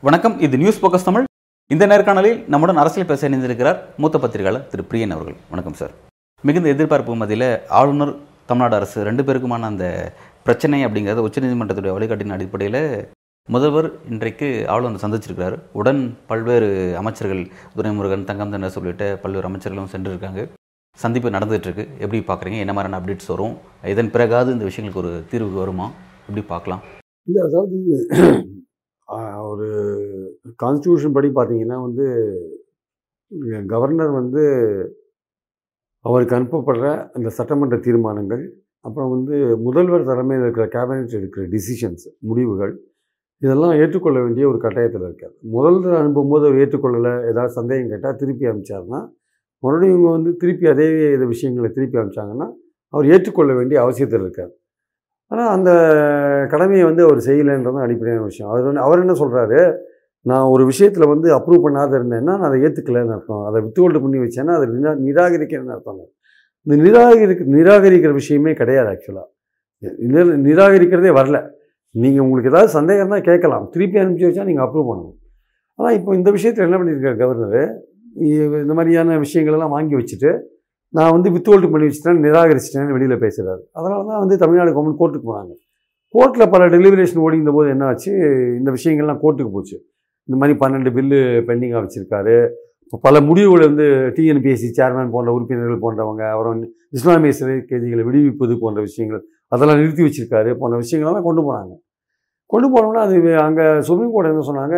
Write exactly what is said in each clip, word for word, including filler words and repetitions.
வணக்கம், இது news focus Tamil. இந்த நேர்காணலில் நம்முடன் அரசியல் பேச இணைந்திருக்கிறார் மூத்த பத்திரிகையாளர் திரு பிரியன் அவர்கள். வணக்கம் சார். மிகுந்த எதிர்பார்ப்பு மத்தியில் ஆளுநர் தமிழ்நாடு அரசு ரெண்டு பேருக்குமான அந்த பிரச்சனை அப்படிங்கிறத உச்சநீதிமன்றத்துடைய வழிகாட்டின் அடிப்படையில் முதல்வர் இன்றைக்கு ஆளுநர் சந்திச்சிருக்கிறார். உடன் பல்வேறு அமைச்சர்கள் துரைமுருகன், தங்கம்தென்னசோ உள்ளிட்ட பல்வேறு அமைச்சர்களும் சென்றிருக்காங்க. சந்திப்பு நடந்துகிட்ருக்கு. எப்படி பார்க்குறீங்க? என்ன மாதிரியான அப்டேட்ஸ் வரும்? இதன் பிறகாவது இந்த விஷயங்களுக்கு ஒரு தீர்வு வருமா? எப்படி பார்க்கலாம்? இல்லை, அதாவது ஒரு கான்ஸ்டியூஷன் படி பார்த்திங்கன்னா வந்து கவர்னர் வந்து அவருக்கு அனுப்பப்படுற அந்த சட்டமன்ற தீர்மானங்கள், அப்புறம் வந்து முதல்வர் தலைமையில் இருக்கிற கேபினெட் இருக்கிற டிசிஷன்ஸ், முடிவுகள், இதெல்லாம் ஏற்றுக்கொள்ள வேண்டிய ஒரு கட்டாயத்தில் இருக்காது. முதல்வர் அனுப்பும்போது அவர் ஏற்றுக்கொள்ளலை, ஏதாவது சந்தேகம் கேட்டால் திருப்பி அனுப்பிச்சாருன்னா, மறுபடியும் இவங்க வந்து திருப்பி அதே இது விஷயங்களை திருப்பி அனுப்பிச்சாங்கன்னா அவர் ஏற்றுக்கொள்ள வேண்டிய அவசியத்தில் இருக்காது. ஆனால் அந்த கடமையை வந்து அவர் செய்யலைன்றதான் அடிப்படையான விஷயம். அவர் வந்து அவர் என்ன சொல்கிறாரு, நான் ஒரு விஷயத்தில் வந்து அப்ரூவ் பண்ணாத இருந்தேன்னா நான் அதை ஏற்றுக்கலைன்னு அர்த்தம், அதை வித்ஹோல்டு பண்ணி வச்சேன்னா அதை நிரா நிராகரிக்கிறேன்னு அர்த்தம். இந்த நிராகரிக்க நிராகரிக்கிற விஷயமே கிடையாது. ஆக்சுவலாக நிராகரிக்கிறதே வரல. நீங்கள் உங்களுக்கு ஏதாவது சந்தேகம் தான் கேட்கலாம், திருப்பி அனுப்பிச்சி வச்சா நீங்கள் அப்ரூவ் பண்ணணும். ஆனால் இப்போ இந்த விஷயத்தில் என்ன பண்ணியிருக்காரு கவர்னரு, இந்த மாதிரியான விஷயங்களெல்லாம் வாங்கி வச்சுட்டு நான் வந்து வித்ஹோல்டு பண்ணி வச்சுட்டேன், நிராகரிச்சிட்டேன்னு வெளியில் பேசுகிறாரு. அதனால தான் வந்து தமிழ்நாடு கவர்மெண்ட் கோர்ட்டுக்கு போனாங்க. கோர்ட்டில் பல டெலிவரேஷன் ஓடிந்த போது என்ன ஆச்சு, இந்த விஷயங்கள்லாம் கோர்ட்டுக்கு போச்சு. இந்த மாதிரி பன்னெண்டு பில்லு பெண்டிங்காக வச்சுருக்காரு. இப்போ பல முடிவுகள் வந்து டிஎன்பிஎஸ்சி சேர்மேன் போன்ற உறுப்பினர்கள் போன்றவங்க, அப்புறம் இஸ்லாமிய சிறை கைதிகளை விடுவிப்பது போன்ற விஷயங்கள் அதெல்லாம் நிறுத்தி வச்சுருக்காரு போன்ற விஷயங்கள்லாம் கொண்டு போனாங்க. கொண்டு போனோம்னா அது அங்கே சுப்ரீம் கோர்ட் என்ன சொன்னாங்க,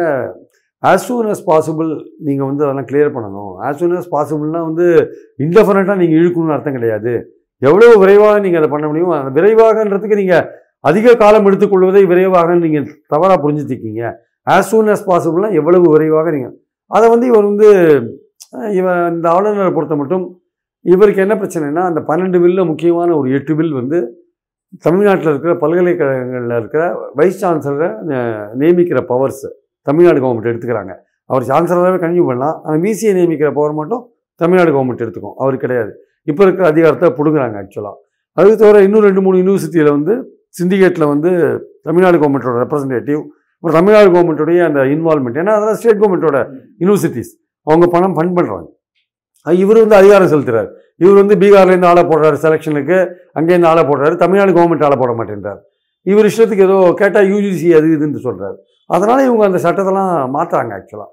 ஆசூனஸ் பாசிபிள் நீங்கள் வந்து அதெல்லாம் கிளியர் பண்ணணும். ஆசூனஸ் பாசிபிள்னால் வந்து இன்டெஃபரண்ட்டாக நீங்கள் இழுக்கணும்னு அர்த்தம் கிடையாது. எவ்வளோ விரைவாக நீங்கள் அதை பண்ண முடியுமோ, அந்த விரைவாகன்றதுக்கு நீங்கள் அதிக காலம் எடுத்துக்கொள்வதை விரைவாகன்னு நீங்கள் தவறாக புரிஞ்சுத்திருக்கீங்க. ஆசூனஸ் பாசிபிள்னால் எவ்வளவு விரைவாக நீங்கள் அதை வந்து இவர் வந்து இவ இந்த ஆளுநரை பொறுத்த மட்டும் இவருக்கு என்ன பிரச்சனைனா, அந்த பன்னெண்டு பில்லில் முக்கியமான ஒரு எட்டு பில் வந்து தமிழ்நாட்டில் இருக்கிற பல்கலைக்கழகங்களில் இருக்கிற வைஸ் சான்சலரை நியமிக்கிற பவர்ஸு தமிழ்நாடு கவர்மெண்ட் எடுத்துக்கிறாங்க. அவர் சான்சலராகவே கன்யூ பண்ணலாம், ஆனால் விசியை நியமிக்கிற பவர் மட்டும் தமிழ்நாடு கவர்மெண்ட் எடுத்துக்கும், அவர் கிடையாது. இப்போ இருக்கிற அதிகாரத்தை பிடுங்குறாங்க ஆக்சுவலாக. அது தவிர இன்னும் ரெண்டு மூணு யூனிவர்சிட்டியில் வந்து சிண்டிகேட்டில் வந்து தமிழ்நாடு கவர்மெண்ட்டோட ரெப்ரஸன்டேட்டிவ், அப்புறம் தமிழ்நாடு கவர்மெண்ட்டோடைய அந்த இன்வால்மெண்ட், ஏன்னா அதெல்லாம் ஸ்டேட் கவர்மெண்ட்டோட யூனிவர்சிட்டிஸ், அவங்க பணம் ஃபண்ட் பண்ணுறாங்க. இவர் வந்து அதிகாரம் செலுத்துகிறார். இவர் வந்து பீகார்லேருந்து ஆளை போடுறாரு செலெக்ஷனுக்கு, அங்கேருந்து ஆளை போடுறாரு, தமிழ்நாடு கவர்மெண்ட் ஆளை போட மாட்டேன்றார். இவர் இஷ்டத்துக்கு ஏதோ கேட்டால் யூஜிசி அது இதுன்னு சொல்கிறார். அதனால் இவங்க அந்த சட்டத்தெல்லாம் மாற்றுறாங்க ஆக்சுவலாக.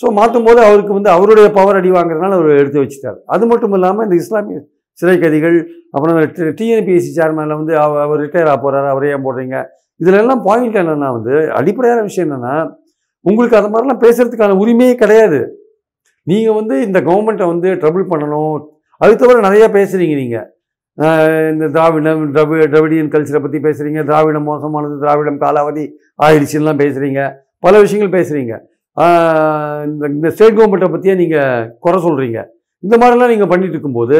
ஸோ மாற்றும் போது அவருக்கு வந்து அவருடைய பவர் அடி வாங்குறதுனால அவர் எடுத்து வச்சுட்டார். அது மட்டும் இல்லாமல் இந்த இஸ்லாமிய சிறை கைதிகள், அப்புறம் டிஎன்பிஎஸ்சி சேர்மேனில் வந்து அவர் ரிட்டையர் ஆக போகிறாரு, அவர் ஏன் போடுறீங்க, இதில் எல்லாம் பாயிண்ட் என்னென்னா வந்து அடிப்படையான விஷயம் என்னென்னா, உங்களுக்கு அது மாதிரிலாம் பேசுகிறதுக்கான உரிமையே கிடையாது. நீங்கள் வந்து இந்த கவர்மெண்ட்டை வந்து ட்ரபிள் பண்ணணும். அது தவிர நிறையா பேசுகிறீங்க நீங்கள், இந்த திராவிடம் திரவி திராவிடியன் கல்ச்சரை பற்றி பேசுகிறீங்க, திராவிடம் மோசமானது, திராவிடம் காலாவதி ஆயிடுச்சுன்னெலாம் பேசுகிறீங்க, பல விஷயங்கள் பேசுகிறீங்க. இந்த இந்த ஸ்டேட் கவர்மெண்ட்டை பற்றியே நீங்கள் குறை சொல்கிறீங்க. இந்த மாதிரிலாம் நீங்கள் பண்ணிகிட்டு இருக்கும்போது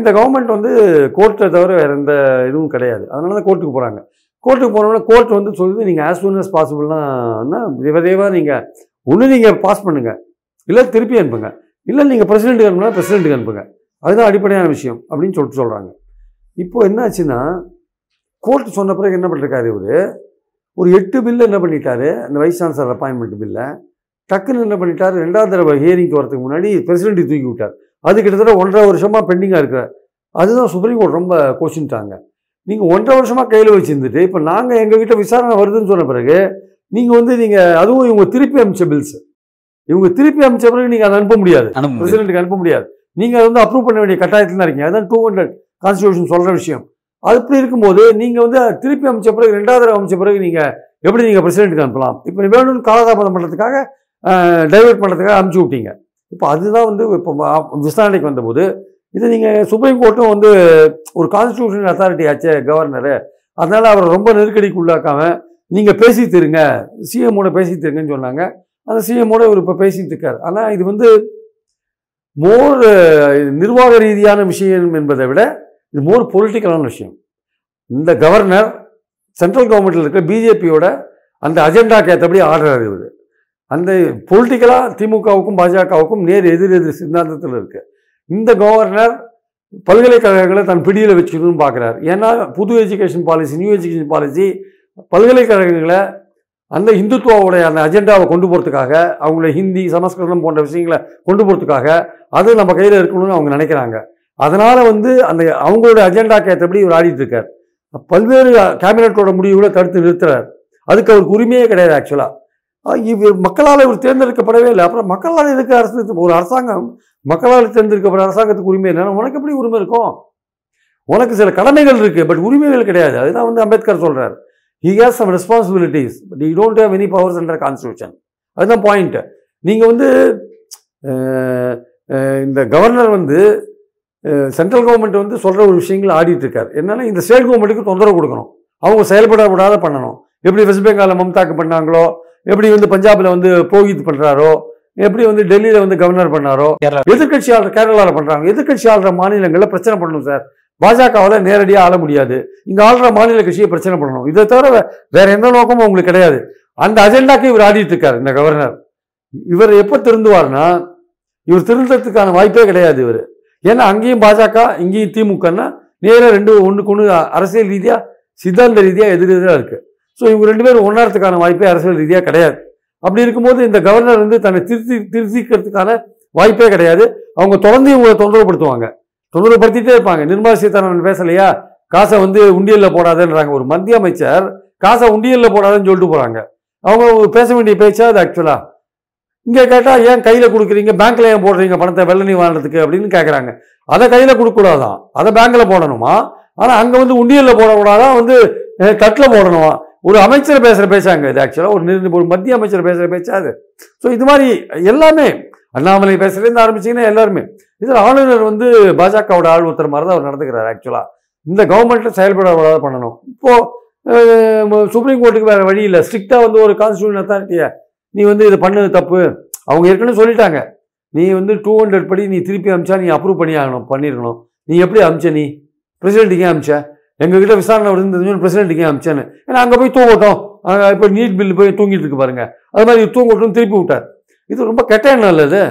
இந்த கவர்மெண்ட் வந்து கோர்ட்டை தவிர வேறு எந்த இதுவும் கிடையாது. அதனால தான் கோர்ட்டுக்கு போகிறாங்க. கோர்ட்டுக்கு போனோம்னா கோர்ட் வந்து சொல்லுது, நீங்கள் ஆஸ் சூன் அஸ் பாசிபிள்னா விரைவாக நீங்கள் ஒன்று நீங்கள் பாஸ் பண்ணுங்கள், இல்லை திருப்பி அனுப்புங்க, இல்லை நீங்கள் பிரசிடெண்ட்டுக்கு அனுப்புனா பிரசிடெண்ட்டுக்கு அனுப்புங்க, அதுதான் அடிப்படையான விஷயம் அப்படின்னு சொல்லிட்டு சொல்கிறாங்க. இப்போ என்ன ஆச்சுன்னா, கோர்ட் சொன்ன பிறகு என்ன பண்ணிருக்காரு இவர், ஒரு எட்டு பில்லு என்ன பண்ணிட்டாரு, அந்த வைஸ் சான்சலர் அப்பாயின்மெண்ட் பில்லை டக்குன்னு என்ன பண்ணிட்டாரு, ரெண்டாவது தடவை ஹியரிங்க்கு வரதுக்கு முன்னாடி பிரசிடெண்ட்டை தூக்கி விட்டார். அது கிட்டத்தட்ட ஒன்றரை வருஷமாக பெண்டிங்காக இருக்கிறார். அதுதான் சுப்ரீம் கோர்ட் ரொம்ப கோஷின்ட்டாங்க. நீங்கள் ஒன்றரை வருஷமாக கையில் வச்சுருந்துட்டு இப்போ நாங்கள் எங்கள் கிட்டே விசாரணை வருதுன்னு சொன்ன பிறகு நீங்கள் வந்து நீங்கள் அதுவும் இவங்க திருப்பி அனுப்பிச்ச பில்ஸு, இவங்க திருப்பி அனுப்பிச்ச பிறகு நீங்கள் அதை அனுப்ப முடியாது, பிரசிடெண்ட்டுக்கு அனுப்ப முடியாது. நீங்கள் அதை வந்து அப்ரூவ் பண்ண வேண்டிய கட்டாயத்தில் தான் இருக்கீங்க. அதுதான் டூ ஹண்ட்ரட் கான்ஸ்டியூஷன் சொல்கிற விஷயம். அது இப்படி இருக்கும்போது நீங்கள் வந்து திருப்பி அமைச்ச பிறகு ரெண்டாவது தடவை அமைச்ச பிறகு நீங்கள் எப்படி நீங்கள் பிரசிடெண்ட்டுக்கு அனுப்பலாம்? இப்போ வேணும்னு காலதாபனம் பண்ணுறதுக்காக டைவெர்ட் பண்ணுறதுக்காக அனுப்பிச்சி விட்டீங்க. இப்போ அதுதான் வந்து இப்போ விசாரணைக்கு வந்தபோது இது நீங்கள் சுப்ரீம் கோர்ட்டும் வந்து ஒரு கான்ஸ்டியூஷன் அத்தாரிட்டி ஆச்சு கவர்னரு, அதனால் அவரை ரொம்ப நெருக்கடிக்கு உள்ளாக்காமல் நீங்கள் பேசி தருங்க, சிஎம்மோட பேசி தருங்கன்னு சொன்னாங்க. அந்த சிஎம்மோட இவர் இப்போ பேசிகிட்டு இருக்கார். ஆனால் இது வந்து மோர் நிர்வாக ரீதியான விஷயம் என்பதை விட இது மோர் பொலிட்டிக்கலான விஷயம். இந்த கவர்னர் சென்ட்ரல் கவர்மெண்ட்டில் இருக்கிற பிஜேபியோட அந்த அஜெண்டாக்கு ஏற்றபடி ஆர்டர் இவர். அந்த பொலிட்டிக்கலாக திமுகவுக்கும் பாஜகவுக்கும் நேர் எதிர் எதிர் சித்தாந்தத்தில் இருக்குது. இந்த கவர்னர் பல்கலைக்கழகங்களை தன் பிடியில் வச்சுக்கணும்னு பார்க்குறாரு. ஏன்னா புது education policy, new education policy பல்கலைக்கழகங்களை அந்த இந்துத்துவோடைய அந்த அஜெண்டாவை கொண்டு போகிறதுக்காக, அவங்கள ஹிந்தி, சமஸ்கிருதம் போன்ற விஷயங்களை கொண்டு போகிறதுக்காக அது நம்ம கையில் இருக்கணும்னு அவங்க நினைக்கிறாங்க. அதனால் வந்து அந்த அவங்களோட அஜெண்டாக்கு ஏற்றபடி இவர் ஆடிட்டுருக்கார். பல்வேறு கேபினட்டோட முடிவுகளை தடுத்து நிறுத்துறார். அதுக்கு அவருக்கு உரிமையே கிடையாது. ஆக்சுவலாக இவர் மக்களால் இவர் தேர்ந்தெடுக்கப்படவே இல்லை. அப்புறம் மக்களால் எதுக்கு அரசு, ஒரு அரசாங்கம் மக்களால் தேர்ந்தெடுக்கப்பட அரசாங்கத்துக்கு உரிமை இல்லைன்னா உனக்கு எப்படி உரிமை இருக்கும்? உனக்கு சில கடமைகள் இருக்குது, பட் உரிமைகள் கிடையாது. அதுதான் வந்து அம்பேத்கர் சொல்கிறார், he has some responsibilities but he don't have any powers under constitution. அதுதான் பாயிண்ட்டு. நீங்கள் வந்து இந்த கவர்னர் வந்து சென்ட்ரல் கவர்மெண்ட் வந்து சொல்கிற ஒரு விஷயங்களை ஆடிட்டுருக்கார். என்னென்னா இந்த ஸ்டேட் கவர்மெண்ட்டுக்கு தொந்தரவு கொடுக்கணும், அவங்க செயல்பட விடாத பண்ணணும். எப்படி வெஸ்ட் பெங்காலில் மம்தாக்கு பண்ணாங்களோ, எப்படி வந்து பஞ்சாபில் வந்து புரோஹித் பண்ணுறாரோ, எப்படி வந்து டெல்லியில் வந்து கவர்னர் பண்ணாரோ, எதிர்கட்சியாளர் கேரளாவில் பண்ணுறாங்க. எதிர்கட்சியாளர் மாநிலங்களில் பிரச்சனை பண்ணணும் சார். பாஜகவால் நேரடியாக ஆள முடியாது. இங்கே ஆளுற மாநில கட்சியை பிரச்சனை பண்ணணும். இதை தவிர வேற எந்த நோக்கமும் அவங்களுக்கு கிடையாது. அந்த அஜெண்டாக்கு இவர் ஆடிட்டு இருக்கார் இந்த கவர்னர். இவர் எப்போ திருந்துவார்னா, இவர் திருந்ததுக்கான வாய்ப்பே கிடையாது இவர். ஏன்னா அங்கேயும் பாஜக, இங்கேயும் திமுகன்னா நேராக ரெண்டு ஒன்றுக்கு ஒன்று அரசியல் ரீதியாக, சித்தாந்த ரீதியாக எதிரெதிராக இருக்குது. ஸோ இவங்க ரெண்டு பேரும் ஒன்றாகிறதுக்கான வாய்ப்பே அரசியல் ரீதியாக கிடையாது. அப்படி இருக்கும்போது இந்த கவர்னர் வந்து தன்னை திருத்தி திருத்திக்கிறதுக்கான வாய்ப்பே கிடையாது. அவங்க தொடர்ந்து இவங்களை தொந்தரவுப்படுத்துவாங்க, தொந்தரவுப்படுத்திட்டே இருப்பாங்க. நிர்மலா சீதாராமன் பேசலையா, காசை வந்து உண்டியலில் போடாதேன்றாங்க. ஒரு மத்திய அமைச்சர் காசை உண்டியலில் போடாதேன்னு சொல்லிட்டு போகிறாங்க. அவங்க பேச வேண்டிய பேச்சா அது? ஆக்சுவலாக இங்கே கேட்டால் ஏன் கையில் கொடுக்குறீங்க, பேங்க்கில் ஏன் போடுறீங்க பணத்தை வெள்ள நிவாரணத்துக்கு அப்படின்னு கேட்குறாங்க. அதை கையில் கொடுக்கக்கூடாதான், அதை பேங்க்கில் போடணுமா? ஆனால் அங்கே வந்து உண்டியலில் போடக்கூடாதான், வந்து தட்டில் போடணுமா? ஒரு அமைச்சர் பேசுகிற பேச்சாங்க இது. ஆக்சுவலாக ஒரு ஒரு மத்திய அமைச்சர் பேசுகிற பேச்சா அது? ஸோ இது மாதிரி எல்லாமே அண்ணாமலை பேசுகிறதுலேருந்து ஆரம்பிச்சிங்கன்னா எல்லாருமே இதில் ஆளுநர் வந்து பாஜகவோட ஆள் ஒருத்தர் மாதிரி தான் அவர் நடந்துக்கிறார். ஆக்சுவலாக இந்த கவர்மெண்ட்டை செயல்பட பண்ணணும். இப்போது சுப்ரீம் கோர்ட்டுக்கு வேறு வழி இல்லை. ஸ்ட்ரிக்டாக வந்து ஒரு கான்ஸ்டியூஷன் அத்தாரிட்டியை நீ வந்து இது பண்ணது தப்பு, அவங்க ஏற்கனவே சொல்லிட்டாங்க. நீ வந்து டூ ஹண்ட்ரட் படி நீ திருப்பி அமிச்சா நீ அப்ரூவ் பண்ணி ஆகணும் பண்ணியிருக்கணும். நீ எப்படி அமிச்ச, நீ பிரசிடெண்ட்டுக்கே அமிச்ச, எங்ககிட்ட விசாரணை வருதுன்னு பிரசிடெண்ட்டுக்கே அமிச்சேன்னு. ஏன்னா அங்கே போய் தூங்கட்டும், அங்கே இப்போ நீட் பில் போய் தூங்கிட்டு இருக்கு பாருங்க, அது மாதிரி தூங்கட்டும் திருப்பி விட்டார். இது ரொம்ப கெட்ட எண்ணம் இல்லை இது.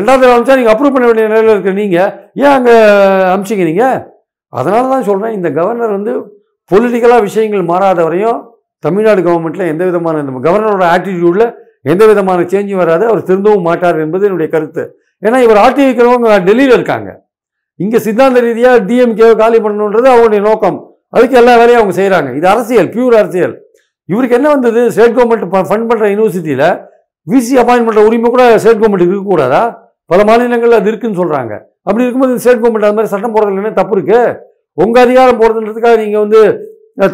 ரெண்டாவது தடவை அமிச்சா நீங்கள் அப்ரூவ் பண்ண வேண்டிய நிலையில் இருக்க, நீங்கள் ஏன் அங்கே அமிச்சிங்க நீங்கள்? அதனால தான் சொல்கிறேன், இந்த கவர்னர் வந்து பொலிட்டிக்கலாக விஷயங்கள் மாறாத வரையும் தமிழ்நாடு கவர்மெண்ட்டில் எந்த விதமான இந்த கவர்னரோட ஆட்டிடியூடில் எந்த விதமான சேஞ்சும் வராது. அவர் திருந்தவும் மாட்டார் என்பது என்னுடைய கருத்து. ஏன்னா இவர் ஆட்டி வைக்கிறவங்க டெல்லியில் இருக்காங்க. இங்கே சித்தாந்த ரீதியாக டிஎம்கேவை காலி பண்ணணுன்றது அவங்களுடைய நோக்கம். அதுக்கு எல்லா வேலையும் அவங்க செய்கிறாங்க. இது அரசியல், பியூர் அரசியல். இவருக்கு என்ன வந்தது, ஸ்டேட் கவர்மெண்ட் ஃபண்ட் பண்ணுற யூனிவர்சிட்டியில் விசி அப்பாயின்ட் பண்ணுற உரிமை கூட ஸ்டேட் கவர்மெண்ட்டுக்கு இருக்கக்கூடாதா? பல மாநிலங்களில் அது இருக்குதுன்னு சொல்கிறாங்க. அப்படி இருக்கும்போது ஸ்டேட் கவர்மெண்ட் அது மாதிரி சட்டம் போடுறதுல என்ன தப்பு இருக்குது? உங்கள் அதிகாரம் போடுறதுன்றதுக்காக நீங்கள் வந்து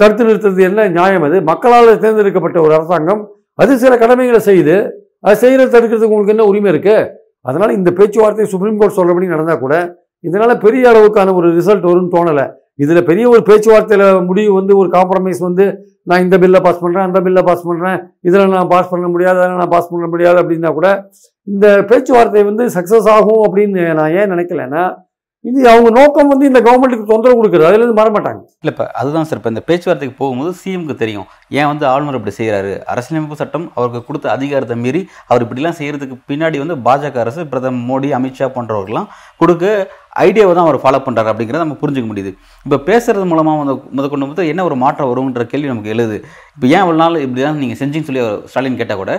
தடுத்து நிறுத்துறது என்ன நியாயம்? அது மக்களால் தேர்ந்தெடுக்கப்பட்ட ஒரு அரசாங்கம், அது சில கடமைகளை செய்யுது. அது செய்கிறத தடுக்கிறதுக்கு உங்களுக்கு என்ன உரிமை இருக்குது? அதனால் இந்த பேச்சுவார்த்தை சுப்ரீம் கோர்ட் சொல்கிறபடி நடந்தால் கூட இதனால் பெரிய அளவுக்கான ஒரு ரிசல்ட் வரும்னு தோணலை. இதில் பெரிய ஒரு பேச்சுவார்த்தையில் முடிவு வந்து ஒரு காம்ப்ரமைஸ் வந்து நான் இந்த பில்லை பாஸ் பண்ணுறேன், அந்த பில்லை பாஸ் பண்ணுறேன், இதில் நான் பாஸ் பண்ண முடியாது, அதில் நான் பாஸ் பண்ண முடியாது அப்படின்னா கூட இந்த பேச்சுவார்த்தை வந்து சக்ஸஸ் ஆகும் அப்படின்னு நான் ஏன் நினைக்கலைன்னா, இது அவங்க நோக்கம் வந்து இந்த கவர்மெண்ட்டுக்கு தொந்தரவு கொடுக்குறது, அதுலேருந்து மாறமாட்டாங்க. இல்லை இப்போ அதுதான் சார், இப்போ இந்த பேச்சுவார்த்தைக்கு போகும்போது சிஎம்க்கு தெரியும் ஏன் வந்து ஆளுநர் இப்படி செய்கிறாரு. அரசியலமைப்பு சட்டம் அவருக்கு கொடுத்த அதிகாரத்தை மீறி அவர் இப்படிலாம் செய்கிறதுக்கு பின்னாடி வந்து பாஜக அரசு, பிரதமர் மோடி, அமித்ஷா போன்றவர்கள்லாம் கொடுக்க ஐடியாவை தான் அவர் ஃபாலோ பண்ணுறாரு அப்படிங்கிறத நம்ம புரிஞ்சுக்க முடியுது. இப்போ பேசுகிறது மூலமாக வந்து முதற்கொண்டு வந்து என்ன ஒரு மாற்றம் வரும்ன்ற கேள்வி நமக்கு எழுது. இப்போ ஏன் இவ்வளோ நாள் இப்படி தான் நீங்கள் செஞ்சுன்னு சொல்லி ஸ்டாலின் கேட்டால் கூட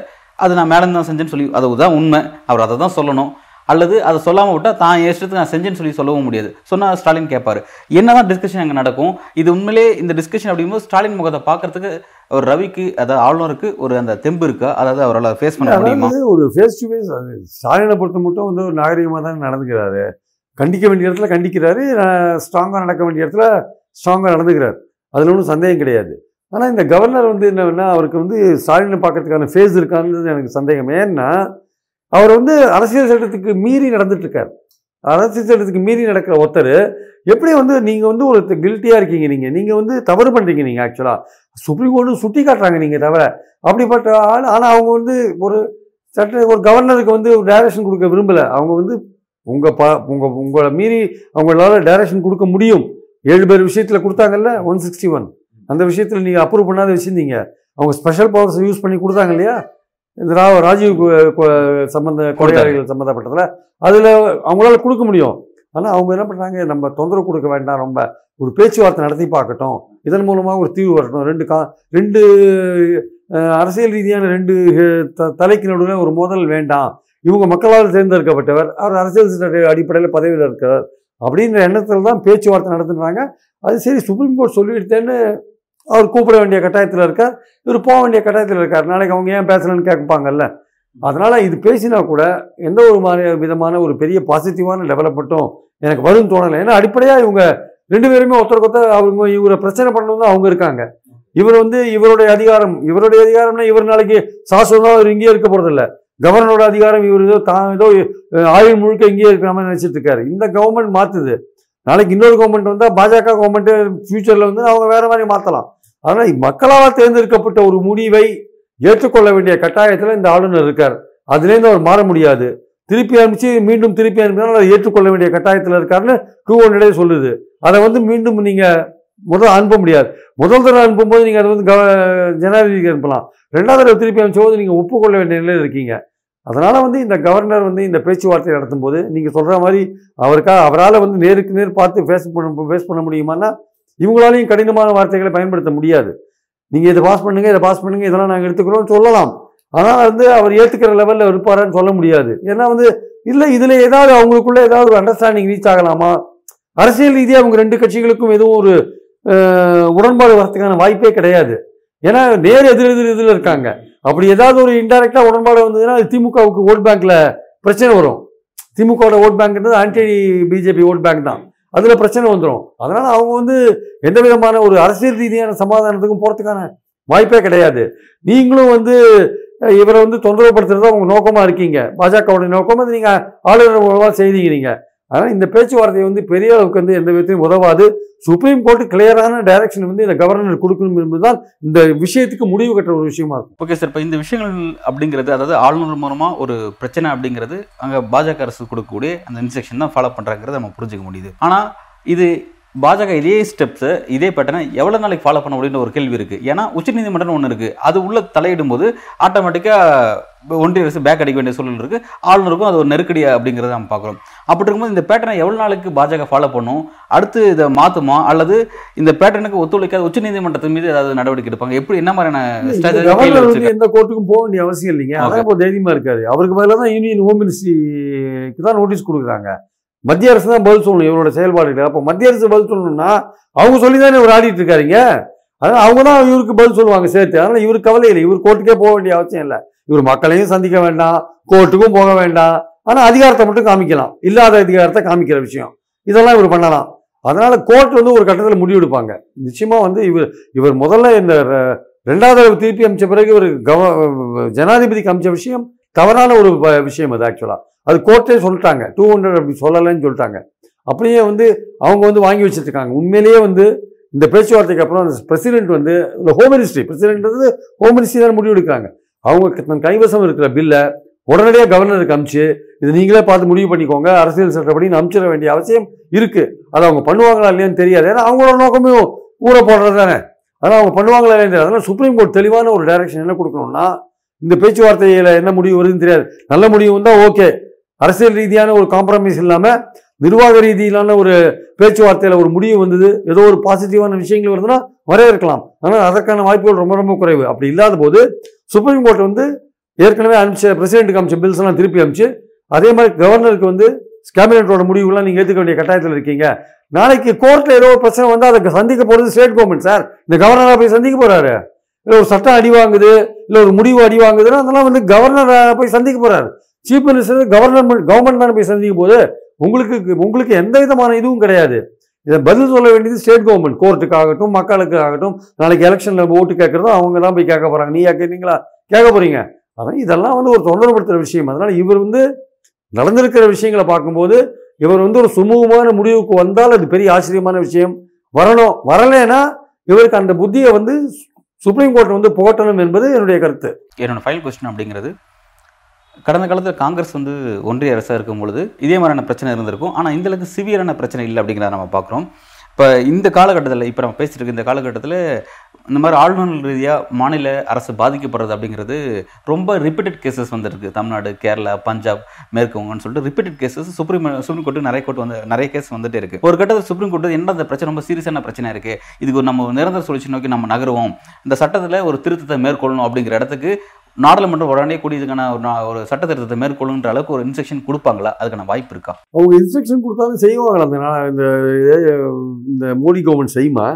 அது நான் மேலே தான் செஞ்சேன்னு சொல்லி அதுதான் உண்மை, அவர் அதை தான் சொல்லணும். அல்லது அதை சொல்லாமல் விட்டால் தான் ஏற்றத்துக்கு நான் செஞ்சேன்னு சொல்லி சொல்லவும் முடியாது. சொன்னால் ஸ்டாலின் கேட்பார். என்ன தான் டிஸ்கஷன் அங்கே நடக்கும்? இது உண்மையிலே இந்த டிஸ்கஷன் அப்படிங்கும்போது ஸ்டாலின் முகத்தை பார்க்குறதுக்கு ஒரு ரவிக்கு, அதாவது ஆளுநருக்கு ஒரு அந்த தெம்பு இருக்கா? அதாவது அவரால் ஃபேஸ் பண்ண முடியுமா? ஒரு ஃபேஸ் டு ஃபேஸ் ஸ்டாலினை பொறுத்த மட்டும் வந்து ஒரு நாகரிகமாக தான் நடந்துக்கிறாரு. கண்டிக்க வேண்டிய இடத்துல கண்டிக்கிறாரு, ஸ்ட்ராங்காக நடக்க வேண்டிய இடத்துல ஸ்ட்ராங்காக நடந்துக்கிறார், அதில் ஒன்றும் சந்தேகம் கிடையாது. ஆனால் இந்த கவர்னர் வந்து என்ன வேணால் அவருக்கு வந்து ஸ்டாலினை பார்க்கறதுக்கான ஃபேஸ் இருக்கான்றது எனக்கு சந்தேகம். ஏன்னா அவர் வந்து அரசியல் சட்டத்துக்கு மீறி நடந்துட்டுருக்கார். அரசியல் சட்டத்துக்கு மீறி நடக்கிற ஒருத்தர் எப்படி வந்து நீங்கள் வந்து ஒரு கில்ட்டியாக இருக்கீங்க, நீங்கள் நீங்கள் வந்து தவறு பண்ணுறீங்க, நீங்கள் ஆக்சுவலாக சுப்ரீம் கோர்ட்டு சுட்டி காட்டுறாங்க நீங்கள் தவிர அப்படிப்பட்ட ஆள். ஆனால் அவங்க வந்து ஒரு சட்ட ஒரு கவர்னருக்கு வந்து ஒரு டைரக்ஷன் கொடுக்க விரும்பலை. அவங்க வந்து உங்கள் ப உங்கள் உங்களை மீறி அவங்களால டைரக்ஷன் கொடுக்க முடியும். ஏழு பேர் விஷயத்தில் கொடுத்தாங்கல்ல, ஒன் சிக்ஸ்டி ஒன் அந்த விஷயத்தில் நீங்கள் அப்ரூவ் பண்ணாத வச்சுருந்தீங்க, அவங்க ஸ்பெஷல் பவர்ஸை யூஸ் பண்ணி கொடுத்தாங்க இல்லையா? இந்த ராஜீவ் சம்பந்த கொடியாளர்கள் சம்மந்தப்பட்டதில் அதில் அவங்களால கொடுக்க முடியும். ஆனால் அவங்க என்ன பண்ணுறாங்க, நம்ம தொந்தரவு கொடுக்க வேண்டாம், ரொம்ப ஒரு பேச்சுவார்த்தை நடத்தி பார்க்கட்டும், இதன் மூலமாக ஒரு தீர்வு வரட்டும், ரெண்டு கா ரெண்டு அரசியல் ரீதியான ரெண்டு தலைக்கு நடுவில் ஒரு மோதல் வேண்டாம், இவங்க மக்களால் தேர்ந்தெடுக்கப்பட்டவர், அவர் அரசியல் அடிப்படையில் பதவியில் இருக்கிறார் அப்படின்ற எண்ணத்தில் தான் பேச்சுவார்த்தை நடத்துகிறாங்க. அது சரி, சுப்ரீம் கோர்ட் சொல்லிவிட்டேன்னு அவர் கூப்பிட வேண்டிய கட்டாயத்தில் இருக்கார், இவர் போக வேண்டிய கட்டாயத்தில் இருக்கார். நாளைக்கு அவங்க ஏன் பேசலன்னு கேட்பாங்கல்ல. அதனால் இது பேசினா கூட எந்த ஒரு மாதிரி விதமான ஒரு பெரிய பாசிட்டிவான டெவலப்மெண்ட்டும் எனக்கு வரும்னு தோணலை. ஏன்னா அடிப்படையாக இவங்க ரெண்டு பேருமே ஒருத்தருக்கு ஒருத்தர் அவங்க இவரை பிரச்சனை பண்ணணும் தான் அவங்க இருக்காங்க. இவர் வந்து இவருடைய அதிகாரம் இவருடைய அதிகாரம்னா இவர் நாளைக்கு சாசனம் அவர் இங்கேயே இருக்க போகிறதில்ல. கவர்னரோட அதிகாரம் இவர் ஏதோ தான் ஏதோ ஆயுள் முழுக்க இங்கேயே இருக்கிற மாதிரி நினச்சிட்டு இருக்காரு. இந்த கவர்மெண்ட் மாற்றுது, நாளைக்கு இன்னொரு கவர்மெண்ட் வந்தால் பாஜக கவர்மெண்ட்டு ஃப்யூச்சரில் வந்து அவங்க வேறு மாதிரி மாற்றலாம். ஆனால் மக்களால் தேர்ந்தெடுக்கப்பட்ட ஒரு முடிவை ஏற்றுக்கொள்ள வேண்டிய கட்டாயத்தில் இந்த ஆளுநர் இருக்கார். அதுலேருந்து அவர் மாற முடியாது. திருப்பி அனுப்பிச்சு மீண்டும் திருப்பி அனுப்பினாலும் அதை ஏற்றுக்கொள்ள வேண்டிய கட்டாயத்தில் இருக்காருன்னு டூ ஒன்னிடையே சொல்லுது. அதை வந்து மீண்டும் நீங்கள் முதல் அனுப்ப முடியாது. முதல் தடவை அனுப்பும்போது நீங்கள் அதை வந்து கவ ஜனாதிபதிக்கு அனுப்பலாம். ரெண்டாவது தடவை திருப்பி அனுப்பிச்சபோது நீங்கள் ஒப்புக்கொள்ள வேண்டிய நிலையில் இருக்கீங்க. அதனால் வந்து இந்த கவர்னர் வந்து இந்த பேச்சுவார்த்தை நடத்தும் போது நீங்கள் சொல்கிற மாதிரி அவருக்காக அவரால் வந்து நேருக்கு நேர் பார்த்து ஃபேஸ் பண்ண ஃபேஸ் பண்ண முடியுமான்னா இவங்களாலையும் கடினமான வார்த்தைகளை பயன்படுத்த முடியாது. நீங்கள் இதை பாஸ் பண்ணுங்கள், இதை பாஸ் பண்ணுங்கள், இதெல்லாம் நாங்கள் எடுத்துக்கிறோம்னு சொல்லலாம். ஆனால் வந்து அவர் ஏற்றுக்கிற லெவலில் இருப்பாரான்னு சொல்ல முடியாது. ஏன்னா வந்து இல்லை, இதில் ஏதாவது அவங்களுக்குள்ளே ஏதாவது ஒரு அண்டர்ஸ்டாண்டிங் ரீச் ஆகலாமா? அரசியல் ரீதியாக அவங்க ரெண்டு கட்சிகளுக்கும் எதுவும் ஒரு உடன்பாடு வரத்துக்கான வாய்ப்பே கிடையாது. ஏன்னா நேர் எதிர் எதிர் இதில் இருக்காங்க. அப்படி ஏதாவது ஒரு இன்டெரக்டாக உடன்பாடு வந்ததுன்னா அது திமுகவுக்கு ஓட் பேங்க்கில் பிரச்சனை வரும். திமுகவோட ஓட் பேங்க்ன்றது ஆன்டி பிஜேபி ஓட் பேங்க் தான், அதில் பிரச்சனை வந்துடும். அதனால் அவங்க வந்து எந்த விதமான ஒரு அரசியல் ரீதியான சமாதானத்துக்கும் போகிறதுக்கான வாய்ப்பே கிடையாது. நீங்களும் வந்து இவரை வந்து தொந்தரவு படுத்துறதா உங்கள் நோக்கமாக இருக்கீங்க, பாஜகவுடைய நோக்கம் வந்து நீங்கள் ஆளுநர் மூலமாக செய்திங்கிறீங்க. அதனால் இந்த பேச்சுவார்த்தை வந்து பெரிய அளவுக்கு வந்து எந்த விதத்தையும் உதவாது. சுப்ரீம் கோர்ட்டு கிளியரான டைரக்ஷன் வந்து இந்த கவர்னர் கொடுக்கணும் என்பதுதான் இந்த விஷயத்துக்கு முடிவு கட்டுற ஒரு விஷயமா இருக்கும். ஓகே சார், இப்போ இந்த விஷயங்கள் அப்படிங்கிறது, அதாவது ஆளுநர் மூலமாக ஒரு பிரச்சனை அப்படிங்கிறது அங்கே பாஜக அரசு கொடுக்கக்கூடிய அந்த இன்ஸ்ட்ரக்ஷன் தான் ஃபாலோ பண்ணுறாங்கிறத நம்ம புரிஞ்சுக்க முடியுது. ஆனால் இது பாஜக இதே ஸ்டெப்ஸை இதே பேட்டர்னை எவ்வளோ நாளைக்கு ஃபாலோ பண்ண முடியும்னு ஒரு கேள்வி இருக்குது. ஏன்னா உச்சநீதிமன்றம் ஒன்று இருக்குது, அது உள்ளே தலையிடும் போது ஆட்டோமேட்டிக்காக ஒன்றிய அரசு பேக் அடிக்க வேண்டிய சூழல் இருக்குது. ஆளுநருக்கும் அது ஒரு நெருக்கடியா அப்படிங்கிறத நம்ம பார்க்குறோம். அப்படி இருக்கும்போது இந்த பேட்டர்னை எவ்வளோ நாளைக்கு பாஜக ஃபாலோ பண்ணும், அடுத்து இதை மாற்றுமா, அல்லது இந்த பேட்டர்னுக்கு ஒத்துழைக்காத உச்சநீதிமன்றத்தின் மீது ஏதாவது நடவடிக்கை எடுப்பாங்க, எப்படி என்ன மாதிரியான எந்த கோர்ட்டுக்கும் போக வேண்டிய அவசியம் இல்லைங்க. அதான் இப்போ தைரியமாக இருக்காது. அவருக்கு பதிலாக தான் யூனியன் ஹோம் மினிஸ்ட்ரிக்கு தான் நோட்டீஸ் கொடுக்குறாங்க. மத்திய அரசு தான் பதில் சொல்லணும் இவரோட செயல்பாடுகள். அப்போ மத்திய அரசு பதில் சொல்லணும்னா அவங்க சொல்லி தானே இவர் ஆடிட்டு இருக்காருங்க. அதனால் அவங்க தான் இவருக்கு பதில் சொல்லுவாங்க சேர்த்து. அதனால் இவர் கவலை இல்லை, இவர் கோர்ட்டுக்கே போக வேண்டிய அவசியம் இல்லை. இவர் மக்களையும் சந்திக்க வேண்டாம், கோர்ட்டுக்கும் போக வேண்டாம். ஆனால் அதிகாரத்தை மட்டும் காமிக்கலாம், இல்லாத அதிகாரத்தை காமிக்கிற விஷயம் இதெல்லாம் இவர் பண்ணலாம். அதனால் கோர்ட் வந்து ஒரு கட்டத்தில் முடிவெடுப்பாங்க. நிச்சயமாக வந்து இவர் இவர் முதல்ல இந்த ரெண்டாவது தடவை திருப்பி அமைச்ச பிறகு இவர் கவ ஜனாதிபதிக்கு அமைச்ச விஷயம் தவறான ஒரு விஷயம். அது ஆக்சுவலாக அது கோர்ட்டே சொல்லிட்டாங்க, டூ ஹண்ட்ரட் அப்படி சொல்லலைன்னு சொல்லிட்டாங்க. அப்படியே வந்து அவங்க வந்து வாங்கி வச்சுருக்காங்க. உண்மையிலேயே வந்து இந்த பேச்சுவார்த்தைக்கு அப்புறம் அந்த பிரசிடென்ட் வந்து இந்த ஹோம் மினிஸ்ட்ரி பிரசிடென்ட் வந்து ஹோம் மினிஸ்ட்ரி தான் முடிவு எடுக்கிறாங்க. அவங்க கைவசம் இருக்கிற பில்லை உடனடியாக கவர்னருக்கு அமிச்சு இது நீங்களே பார்த்து முடிவு பண்ணிக்கோங்க, அரசியல் சட்டப்படின்னு அமிச்சிட வேண்டிய அவசியம் இருக்குது. அதை அவங்க பண்ணுவாங்களா இல்லையான்னு தெரியாது. ஏன்னா அவங்களோட நோக்கமே ஊற போடுறது தானே. அதனால் அவங்க பண்ணுவாங்களா இல்லையா. அதனால் சுப்ரீம் கோர்ட் தெளிவான ஒரு டைரக்ஷன் என்ன கொடுக்கணும்னா, இந்த பேச்சுவார்த்தையில் என்ன முடிவு வருதுன்னு தெரியாது, நல்ல முடிவு வந்தால் ஓகே, அரசியல் ரீதியான ஒரு காம்ப்ரமைஸ் இல்லாமல் நிர்வாக ரீதியிலான ஒரு பேச்சுவார்த்தையில் ஒரு முடிவு வந்தது, ஏதோ ஒரு பாசிட்டிவான விஷயங்கள் வருதுன்னா வரவேற்கலாம். ஆனால் அதற்கான வாய்ப்புகள் ரொம்ப ரொம்ப குறைவு. அப்படி இல்லாத போது சுப்ரீம் கோர்ட் வந்து ஏற்கனவே அனுப்பிச்ச பிரசிடென்ட்டுக்கு அனுப்பிச்ச பில்ஸ் எல்லாம் திருப்பி அனுப்பிச்சு, அதே மாதிரி கவர்னருக்கு வந்து கேபினெட்டோட முடிவுலாம் நீங்கள் ஏற்றுக்க வேண்டிய கட்டாயத்தில் இருக்கீங்க. நாளைக்கு கோர்ட்டில் ஏதோ ஒரு பிரச்சனை வந்தால் அதை சந்திக்க போகிறது ஸ்டேட் கவர்மெண்ட் சார். இந்த கவர்னராக போய் சந்திக்க போகிறாரு, இல்லை ஒரு சட்டம் அடி வாங்குது, இல்லை ஒரு முடிவு அடி வாங்குதுன்னா அதெல்லாம் வந்து கவர்னராக போய் சந்திக்க போகிறாரு. சீஃப் மினிஸ்டர் கவர்னர் கவர்மெண்ட் தான் போய் சந்திக்கும் போது உங்களுக்கு உங்களுக்கு எந்த விதமான இதுவும் கிடையாது. இதை பதில் சொல்ல வேண்டியது ஸ்டேட் கவர்மெண்ட், கோர்ட்டுக்கு ஆகட்டும் மக்களுக்கு ஆகட்டும். நாளைக்கு எலெக்ஷனில் ஓட்டு கேட்குறதும் அவங்க தான் போய் கேட்க போகிறாங்க, நீ கேட்குறீங்களா கேட்க போகிறீங்க. அதான் இதெல்லாம் வந்து ஒரு தொந்தரப்படுத்துகிற விஷயம். அதனால் இவர் வந்து நடந்திருக்கிற விஷயங்களை பார்க்கும்போது இவர் வந்து ஒரு சுமூகமான முடிவுக்கு வந்தால் அது பெரிய ஆச்சரியமான விஷயம். வரணும், வரலைன்னா இவருக்கு அந்த புத்தியை வந்து சுப்ரீம் கோர்ட் வந்து போகட்டணும் என்பது என்னுடைய கருத்து. என்னோட ஃபைனல் கொஸ்டின் அப்படிங்கிறது, கடந்த காலத்தில் காங்கிரஸ் வந்து ஒன்றிய அரசாக இருக்கும் பொழுது இதே மாதிரியான பிரச்சனை இருந்திருக்கும். ஆனால் இந்தளவுக்கு சிவியரான பிரச்சனை இல்லை அப்படிங்கிறத நம்ம பார்க்குறோம். இப்போ இந்த காலகட்டத்தில் இப்போ நம்ம பேசிகிட்டு இருக்க இந்த காலகட்டத்தில் இந்த மாதிரி ஆளுநர் ரீதியாக மாநில அரசு பாதிக்கப்படுறது அப்படிங்கிறது ரொம்ப ரிப்பீட்டட் கேசஸ் வந்துருக்கு. தமிழ்நாடு, கேரளா, பஞ்சாப், மேற்குவங்கன்னு சொல்லிட்டு repeated cases supreme supreme court நிறைய கோர்ட் வந்து நிறைய கேஸ் வந்துட்டே இருக்குது. ஒரு கட்டத்தில் சுப்ரீம் கோர்ட்டு என்ன அந்த பிரச்சனை ரொம்ப சீரியஸான பிரச்சனை இருக்குது, இதுக்கு நம்ம நிரந்தர சொல்யூஷன் நோக்கி நம்ம நகருவோம், இந்த சட்டத்தில் ஒரு திருத்தத்தை மேற்கொள்ளணும் அப்படிங்கிற இடத்துக்கு நாடாளுமன்றம் உடனே கூடிய இதுக்கான ஒரு சட்ட திருத்தத்தை மேற்கொள்ளுன்ற அளவுக்கு ஒரு இன்ஸ்ட்ரக்ஷன் கொடுப்பாங்களா? அதுக்கான வாய்ப்பு இருக்கா? அவங்க இன்ஸ்ட்ரக்ஷன் கொடுத்தாலும் செய்வாங்களா? இந்த இந்த மோடி கவர்மெண்ட் செய்யுமா?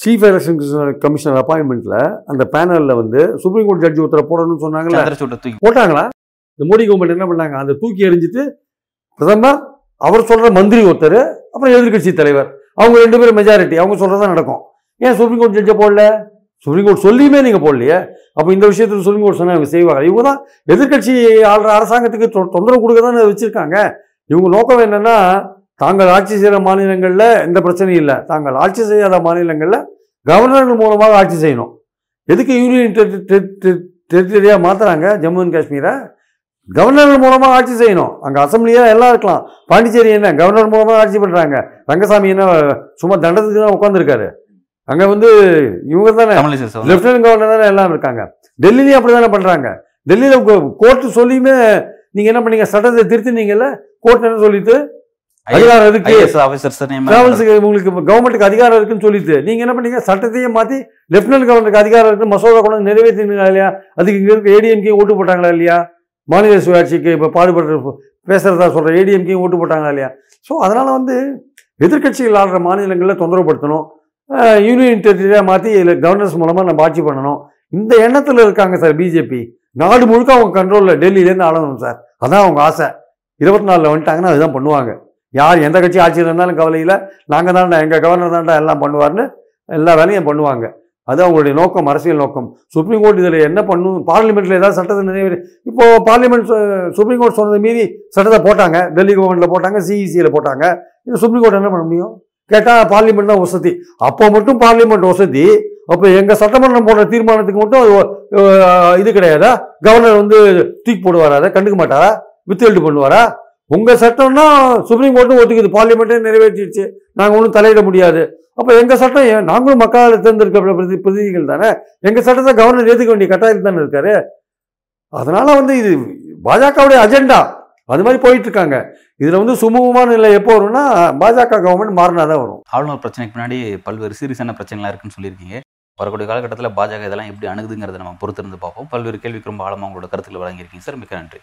சீஃப் எலெக்ஷன் கமிஷனர் அப்பாயின்மெண்ட்ல அந்த பேனலில் வந்து சுப்ரீம் கோர்ட் ஜட்ஜி ஒருத்தரை போடணும்னு சொன்னாங்களா? போட்டாங்களா? இந்த மோடி கவர்மெண்ட் என்ன பண்ணாங்க, அந்த தூக்கி எறிஞ்சிட்டு பிரதமர் அவர் சொல்ற மந்திரி ஒருத்தர் அப்புறம் எதிர்கட்சி தலைவர் அவங்க ரெண்டு பேரும் மெஜாரிட்டி அவங்க சொல்றதான் நடக்கும். ஏன் சுப்ரீம் கோர்ட் ஜட்ஜை போடல? சுப்ரீம் கோர்ட் சொல்லியுமே நீங்கள் போடலையே. அப்போ இந்த விஷயத்தில் சுப்ரீம் கோர்ட் சொன்னால் இவங்க செய்வாங்க. இவங்க தான் எதிர்கட்சி ஆளுற அரசாங்கத்துக்கு தொந்தரவு கொடுக்க தான் வச்சுருக்காங்க. இவங்க நோக்கம் என்னென்னா, தாங்கள் ஆட்சி செய்கிற மாநிலங்களில் இந்த பிரச்சனை இல்லை, தாங்கள் ஆட்சி செய்யாத மாநிலங்களில் கவர்னர்கள் மூலமாக ஆட்சி செய்யணும். எதுக்கு யூனியன் டெரிட்டரியாக மாற்றுறாங்க? ஜம்மு அண்ட் காஷ்மீரை கவர்னர்கள் மூலமாக ஆட்சி செய்யணும். அங்கே அசம்பிளியாக எல்லாம் இருக்கலாம். பாண்டிச்சேரி என்ன கவர்னர் மூலமாக ஆட்சி பண்ணுறாங்க. ரங்கசாமி என்ன சும்மா தண்டத்துக்கு தான் உட்காந்துருக்காரு. அங்கே வந்து இவங்க தானே லெப்டினன்ட் கவர்னர் தானே எல்லாம் இருக்காங்க. டெல்லியிலையும் அப்படி தானே பண்ணுறாங்க. டெல்லியில் கோர்ட்டு சொல்லியுமே நீங்கள் என்ன பண்ணீங்க, சட்டத்தை திருத்தினீங்கல்ல. கோர்ட் என்ன சொல்லிட்டு அதிகாரம் இருக்கு, உங்களுக்கு கவர்மெண்ட்டுக்கு அதிகாரம் இருக்குன்னு சொல்லிட்டு நீங்கள் என்ன பண்ணீங்க, சட்டத்தையே மாற்றி லெப்டினன்ட் கவர்னருக்கு அதிகாரம் இருக்குன்னு மசோதா கூட நிறைவேற்றினீங்களா இல்லையா? அதுக்கு இங்கே இருக்க ஏடிஎம்கே ஓட்டு போட்டாங்களா இல்லையா? மாநில சுயாட்சிக்கு இப்போ பாடுபடுற பேசுகிறதா சொல்கிற ஏடிஎம்கே ஓட்டு போட்டாங்களா இல்லையா? ஸோ அதனால் வந்து எதிர்கட்சிகள் ஆடுற மாநிலங்களில் தொந்தரவுப்படுத்தணும், யூனியன் டெரிட்டரியாக மாற்றி இதில் கவர்னர்ஸ் மூலமாக நம்ம ஆட்சி பண்ணணும், இந்த எண்ணத்தில் இருக்காங்க சார் பிஜேபி. நாடு முழுக்க அவங்க கண்ட்ரோலில் டெல்லியிலேருந்து ஆளணும் சார், அதான் அவங்க ஆசை. இருபத்தி நாலில் வந்துட்டாங்கன்னா அதுதான் பண்ணுவாங்க. யார் எந்த கட்சி ஆட்சியில் இருந்தாலும் கவலையில் நாங்கள் தான்டா எங்கள் கவர்னர் தான்டா எல்லாம் பண்ணுவார்னு எல்லா வேலையும் பண்ணுவாங்க. அது அவங்களுடைய நோக்கம், அரசியல் நோக்கம். சுப்ரீம் கோர்ட் இதில் என்ன பண்ணும், பார்லிமெண்ட்டில் ஏதாவது சட்டத்தை நிறைவேறி இப்போது பார்லிமெண்ட் சுப்ரீம் கோர்ட் சொன்னது மீறி சட்டத்தை போட்டாங்க, டெல்லி கவர்மெண்ட்டில் போட்டாங்க, சிஇசியில் போட்டாங்க. இது சுப்ரீம் கோர்ட் என்ன பண்ண முடியும்? கேட்டால் பார்லிமெண்ட் தான் வசதி. அப்போ மட்டும் பார்லிமெண்ட் வசதி, அப்போ எங்கள் சட்டமன்றம் போடுற தீர்மானத்துக்கு மட்டும் இது கிடையாதா? கவர்னர் வந்து தூக்கி போடுவாரா? அதை கண்டுக்க மாட்டாரா? வித்ஹெல்டு பண்ணுவாரா? உங்கள் சட்டம்னா சுப்ரீம் கோர்ட்டும் ஒத்துக்குது, பார்லிமெண்ட்டே நிறைவேற்றிடுச்சு, நாங்கள் ஒன்றும் தலையிட முடியாது. அப்போ எங்கள் சட்டம், நாங்களும் மக்களால் தேர்ந்தெடுக்க பிரதி பிரதிநிதிகள் தானே, எங்கள் சட்டத்தை கவர்னர் ஏற்றுக்க வேண்டிய கட்டாயத்தில் தானே இருக்காரு. அதனால் வந்து இது பாஜகவுடைய அஜெண்டா, அது மாதிரி போயிட்டு இருக்காங்க. இதில் வந்து சுமூகமான நிலை எப்போ வரும்னா, பாஜக கவர்மெண்ட் மாறினா தான் வரும். ஆளுநர் பிரச்சனைக்கு முன்னாடி பல்வேறு சீரியஸான பிரச்சனைலாம் இருக்குன்னு சொல்லியிருக்கீங்க. வரக்கூடிய காலகட்டத்தில் பாஜக இதெல்லாம் எப்படி அணுகுதுங்கிறத நம்ம பொறுத்திருந்து பார்ப்போம். பல்வேறு கேள்விக்கு ரொம்ப ஆழமாக உங்களோட கருத்துக்களை வழங்கியிருக்கீங்க சார். மிக்க நன்றி.